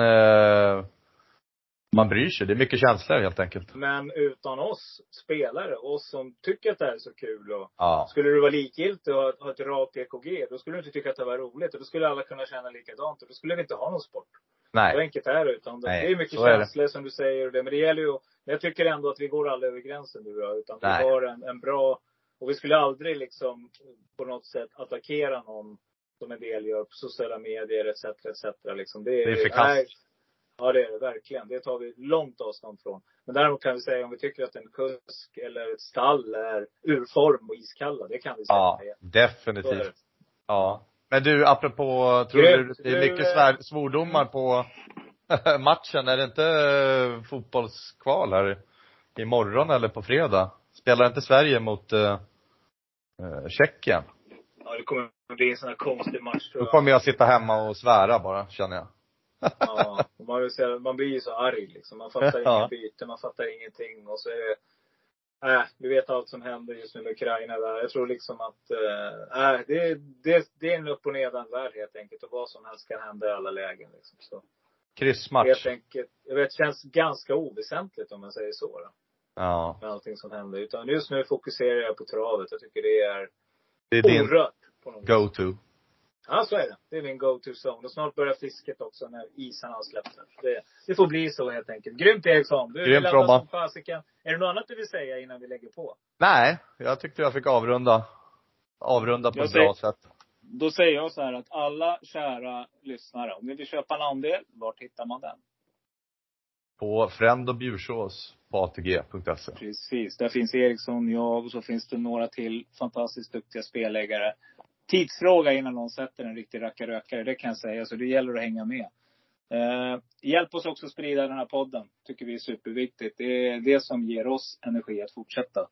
bryr sig. Det är mycket känslor helt enkelt. Men utan oss spelare, oss som tycker att det är så kul och skulle du vara likgiltig och ha ett rakt EKG, då skulle du inte tycka att det var roligt och då skulle alla kunna känna likadant och då skulle vi inte ha någon sport. Nej. Så enkelt är det, utan det. Nej, det är mycket känslor är som du säger och det, men det gäller ju, jag tycker ändå att vi går aldrig över gränsen nu, utan nej, vi har en bra. Och vi skulle aldrig liksom på något sätt attackera någon som en del gör på sociala medier etc. Liksom det är förkastligt. Ja, det är det verkligen. Det tar vi långt avstånd från. Men däremot kan vi säga om vi tycker att en kusk eller ett stall är urform och iskalla. Det kan vi säga. Ja, definitivt. Ja. Men du, apropå, tror du det är mycket svordomar på matchen? Är det inte fotbollskval här imorgon eller på fredag? Spelar inte Sverige mot Tjeckien? Ja, det kommer bli en sån här konstig match. Då kommer jag sitta hemma och svära bara, känner jag. Ja, man blir ju så arg liksom. Man fattar ingen byte, man fattar ingenting. Och så är det, vi vet allt som händer just nu med Ukraina där. Jag tror liksom att det är en upp- och nedan värld helt enkelt. Och vad som helst kan hända i alla lägen liksom. Så. Kryssmatch. Helt enkelt. Jag vet, det känns ganska oväsentligt om man säger så. Då. Ja. Med allting som händer. Utan just nu fokuserar jag på travet. Jag tycker det är din go-to. Ja, så är det. Det är min go-to-zone. Och snart börjar fisket också när isen har släppt. Det får bli så helt enkelt. Grymt, Eriksson. Du vill lämna som fasiken. Är det något annat du vill säga innan vi lägger på? Nej, jag tyckte jag fick avrunda på ett bra sätt. Då säger jag så här att alla kära lyssnare, om ni vill köpa en andel, vart hittar man den? På Fränd och Bjursås på atg.se. Precis, där finns Eriksson, jag och så finns det några till fantastiskt duktiga spelläggare. Tidsfråga innan någon sätter en riktig rackarökare, det kan jag säga. Så det gäller att hänga med. Hjälp oss också att sprida den här podden. Tycker vi är superviktigt. Det är det som ger oss energi att fortsätta.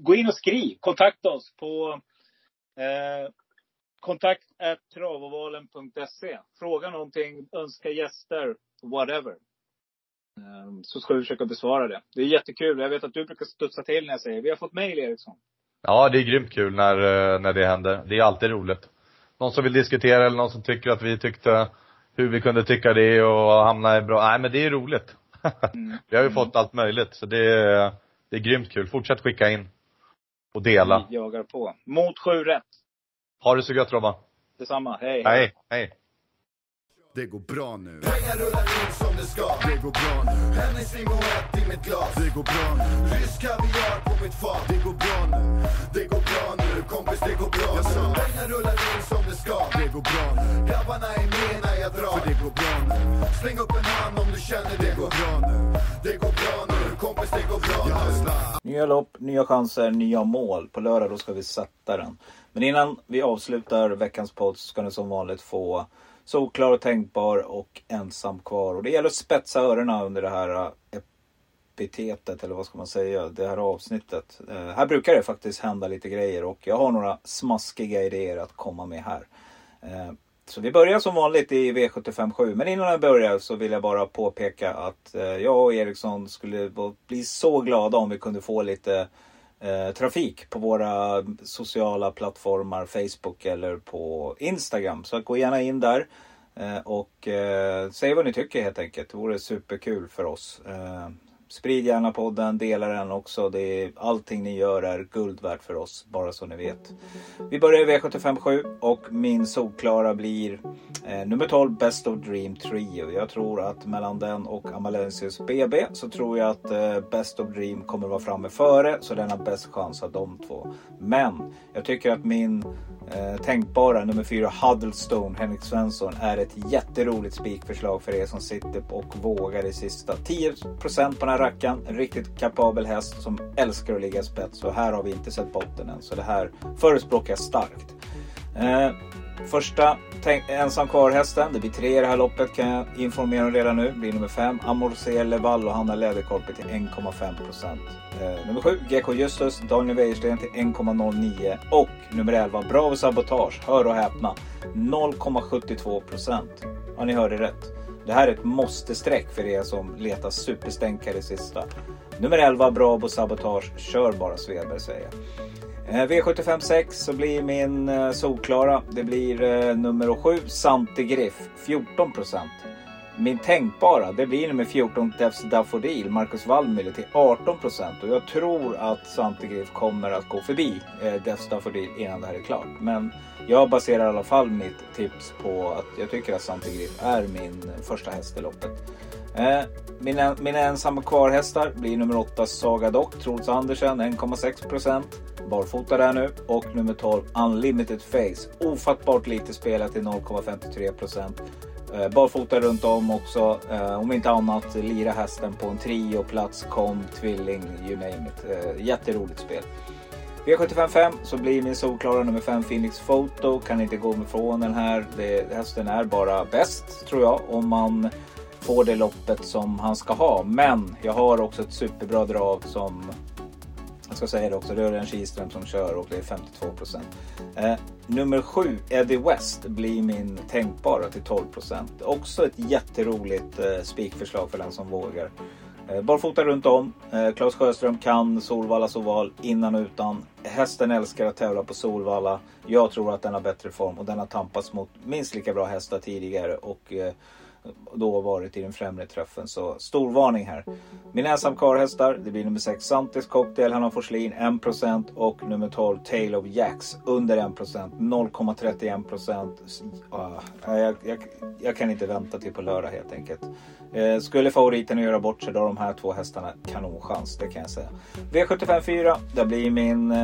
Gå in och skriv. Kontakta oss på kontakt@travovalen.se. Fråga någonting, önska gäster, whatever. Så ska vi försöka besvara det. Det är jättekul. Jag vet att du brukar studsa till när jag säger vi har fått mejl, Eriksson. Ja, det är grymt kul när det händer. Det är alltid roligt. Någon som vill diskutera eller någon som tycker att vi tyckte hur vi kunde tycka det och hamna i bra. Nej, men det är roligt. Vi har ju fått allt möjligt. Så det är grymt kul. Fortsätt skicka in och dela. Vi jagar på. Mot 7 rätt. Ha det så gött, Robba. Detsamma. Hej. Hej, hej. Det går bra nu. Pengar rullar in som det ska. Det går bra nu. Hennesing och ett i mitt glas. Det går bra nu. Rysk kaviar på mitt fat. Det går bra nu. Det går bra nu. Kompis, det går bra nu. Pengar rullar in som det ska. Det går bra nu. Grabbarna är med när jag drar. För det går bra nu. Släng upp en hand om du känner det. Det går bra nu. Det går bra nu. Kompis, det går bra nu. Nya lopp, nya chanser, nya mål. På lördag då ska vi sätta den. Men innan vi avslutar veckans podd så ska ni som vanligt få så klar och tänkbar och ensam kvar. Och det gäller att spetsa öronen under det här epitetet, eller vad ska man säga, det här avsnittet. Här brukar det faktiskt hända lite grejer och jag har några smaskiga idéer att komma med här. Så vi börjar som vanligt i V75-7. Men innan jag börjar så vill jag bara påpeka att jag och Eriksson skulle bli så glada om vi kunde få lite trafik på våra sociala plattformar, Facebook eller på Instagram. Så gå gärna in där och säg vad ni tycker helt enkelt. Det vore superkul för oss. Sprid gärna podden, dela den också. Allting ni gör är guld värt för oss, bara så ni vet. Vi börjar i V75-7 och min solklara blir nummer 12, Best of Dream Trio. Jag tror att mellan den och Amalensius BB så tror jag att Best of Dream kommer vara framme före. Så den har bäst chans av de två. Men jag tycker att min tänkbara nummer 4, Huddlestone, Henrik Svensson, är ett jätteroligt spikförslag för er som sitter och vågar i sista. 10% på den här rackan, en riktigt kapabel häst som älskar att ligga spets. Så här har vi inte sett botten än, så det här förespråkar jag starkt. Första ensam kvar hästen, det blir 3 i det här loppet, kan jag informera om redan nu. Det blir nummer 5, Amorcé Leval och Hanna Läderkorpe till 1,5%. Nummer 7, GK Justus, Daniel Wäjersten till 1,09%. Och nummer 11, Bravo Sabotage, hör och häpna, 0,72%. Ja, ni hörde rätt. Det här är ett måste-streck för er som letar superstänkare i sista. Nummer 11, Bravo Sabotage, kör bara Svedberg, säger jag. V75-6 så blir min solklara. Det blir nummer 7, Santi Griff, 14%. Min tänkbara, det blir nummer 14, Defs Daffodil, Marcus Wallmüller till 18%. Och jag tror att Santi Griff kommer att gå förbi Defs Daffodil innan det här är klart. Men jag baserar i alla fall mitt tips på att jag tycker att Santi Griff är min första häst i loppet. Mina ensamma kvarhästar blir nummer 8, Saga Dock, Trots Andersen, 1,6%. Barfota där nu. Och nummer 12, Unlimited Face, ofattbart lite spelat till 0,53%. Barfota runt om också. Om inte annat, lira hästen på en trio, plats, kom, tvilling, you name it. Jätteroligt spel. V75-5 så blir min solklara nummer 5, Phoenix Photo. Kan inte gå ifrån den här. Hästen är bara bäst, tror jag, om man får det loppet som han ska ha. Men jag har också ett superbra drag som, jag ska säga det också, det är en Kihlström som kör och det är 52%. Nummer 7, Eddie West, blir min tänkbara till 12%. Också ett jätteroligt spikförslag för den som vågar. Barfota runt om. Claes Sjöström kan Solvalla Soval innan utan. Hästen älskar att tävla på Solvalla. Jag tror att den har bättre form och den har tampats mot minst lika bra hästar tidigare och då varit i den främre träffen. Så stor varning här. Min ensam karlhästar, det blir nummer 6 Santis Cocktail, han har Forslin 1% och nummer 12 Tail of Jacks under 1%, 0,31%. Jag kan inte vänta till på lördag helt enkelt. Skulle favoriten göra bort sig då de här två hästarna kanonchans, det kan jag säga. V75-4, det blir min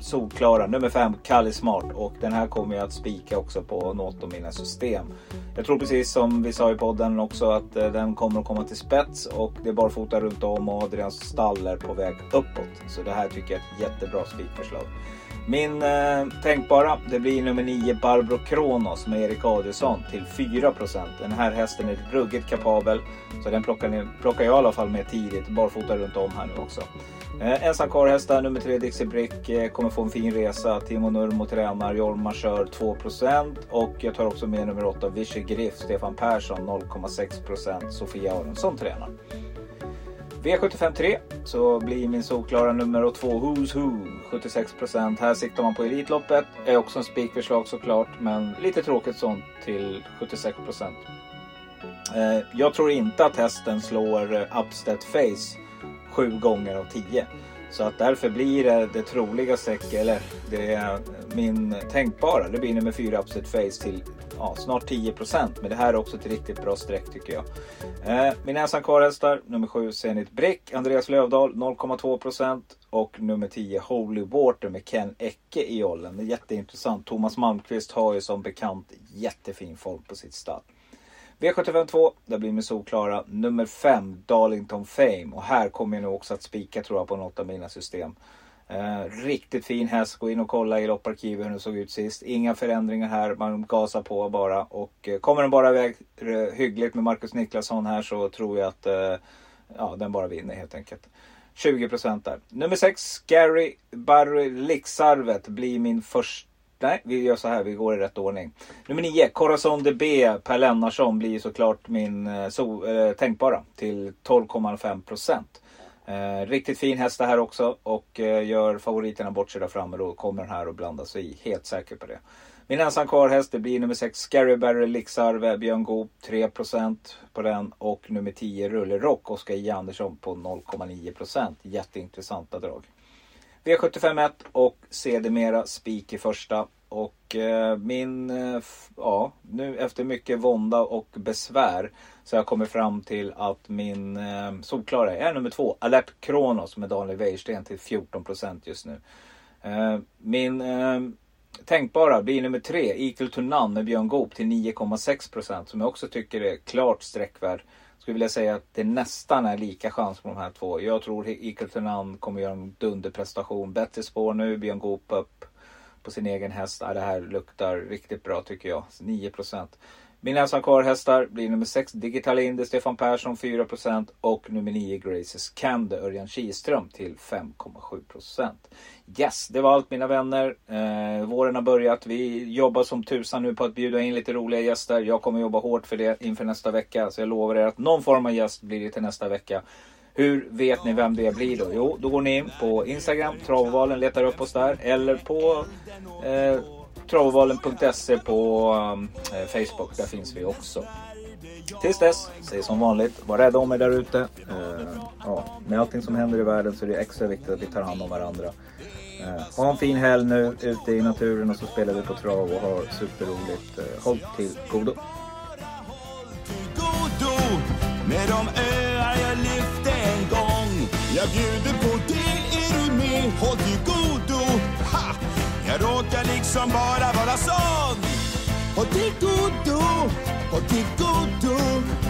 solklara nummer 5 Karl Smart och den här kommer jag att spika också på något av mina system. Jag tror precis som vi sa i podden också att den kommer att komma till spets och det är barfota runt om och Adrians stall är på väg uppåt. Så det här tycker jag är ett jättebra spikförslag. Min tänkbara, det blir nummer 9 Barbro Kronos med Erik Adielsson till 4%. Den här hästen är ruggigt kapabel så den plockar jag i alla fall med tidigt. Barfota runt om här nu också. Ensam karlhästar, nummer 3 Dixie Brick kommer få en fin resa. Timo Nurmo tränar, Jorma kör 2% och jag tar också med nummer 8 Vicky Griff, Stefan Persson 0,6%, Sofia Aronsson tränar. V75-3 så blir min solklara nummer 2 Who's Who 76%. Här siktar man på elitloppet. Är också en spikförslag såklart, men lite tråkigt sånt till 76%. Jag tror inte att hästen slår Upstate Face 7 gånger av 10. Så att därför blir det troliga säck, eller det är min tänkbara. Det blir nummer 4 Upstate Face till snart 10%. Men det här är också ett riktigt bra streck tycker jag. Min ensam karlhästar, nummer 7 Zenit Brick, Andreas Lövdal 0,2%. Och nummer 10 Holy Water med Ken Ecke i jollen. Det är jätteintressant. Thomas Malmqvist har ju som bekant jättefin form på sitt stall. V75-2, där blir min solklara nummer 5 Darlington Fame. Och här kommer jag nog också att spika tror jag på något av mina system. Riktigt fin häst, gå in och kolla i lopparkivet hur den såg ut sist. Inga förändringar här, man gasar på bara. Och kommer den bara iväg hyggligt med Marcus Niklasson här så tror jag att den bara vinner helt enkelt. 20% där. Nummer 6, Gary Berry Lixarvet blir min första. Nej, vi gör så här, vi går i rätt ordning. Nummer 9, Corazon DB, Per Lennarsson blir såklart min tänkbara till 12,5%. Riktigt fin häst här också och gör favoriterna bort sig där framme, då kommer den här att blanda sig i, helt säker på det. Min ensam karlhäst, det blir nummer 6 Gary Berry Lixarve, Björn Goop 3% på den och nummer 10 Rullerock, Oskar J. Andersson på 0,9%. Jätteintressanta drag. V75-1 och sedermera spik i första och nu efter mycket vånda och besvär så jag kommer fram till att min solklara är nummer 2 Alep Kronos med Daniel Wäjersten till 14% just nu. Min tänkbara blir nummer 3 Equal to None med Björn Goop till 9,6% som jag också tycker är klart sträckvärd. Skulle vilja säga att det nästan är lika chans med de här två. Jag tror Ilforten kommer göra en dunderprestation. Bättre spår nu, Björn Goop upp på sin egen häst. Det här luktar riktigt bra tycker jag. 9%. Mina som kvar hästar blir nummer 6 Digital Indie, Stefan Persson 4% och nummer 9 Grace's Candy, Örjan Kihlström till 5,7%. Yes, det var allt mina vänner. Våren har börjat. Vi jobbar som tusan nu på att bjuda in lite roliga gäster. Jag kommer jobba hårt för det inför nästa vecka. Så jag lovar er att någon form av gäst blir det till nästa vecka. Hur vet ni vem det blir då? Jo, då går ni in på Instagram, Travvalen, letar upp oss där. Eller på... travvalen.se på Facebook, där finns vi också. Tills dess, säg som vanligt, var rädda om er där ute. Med allting som händer i världen så är det extra viktigt att vi tar hand om varandra. Ha en fin helg nu ute i naturen och så spelar vi på trav och har superroligt. Håll till godo. Med de öar jag lyfte en gång. Jag bjuder på det, är du med? Håll till godo. Jag råkar liksom bara vara sån. Och det är god då, och det är god då.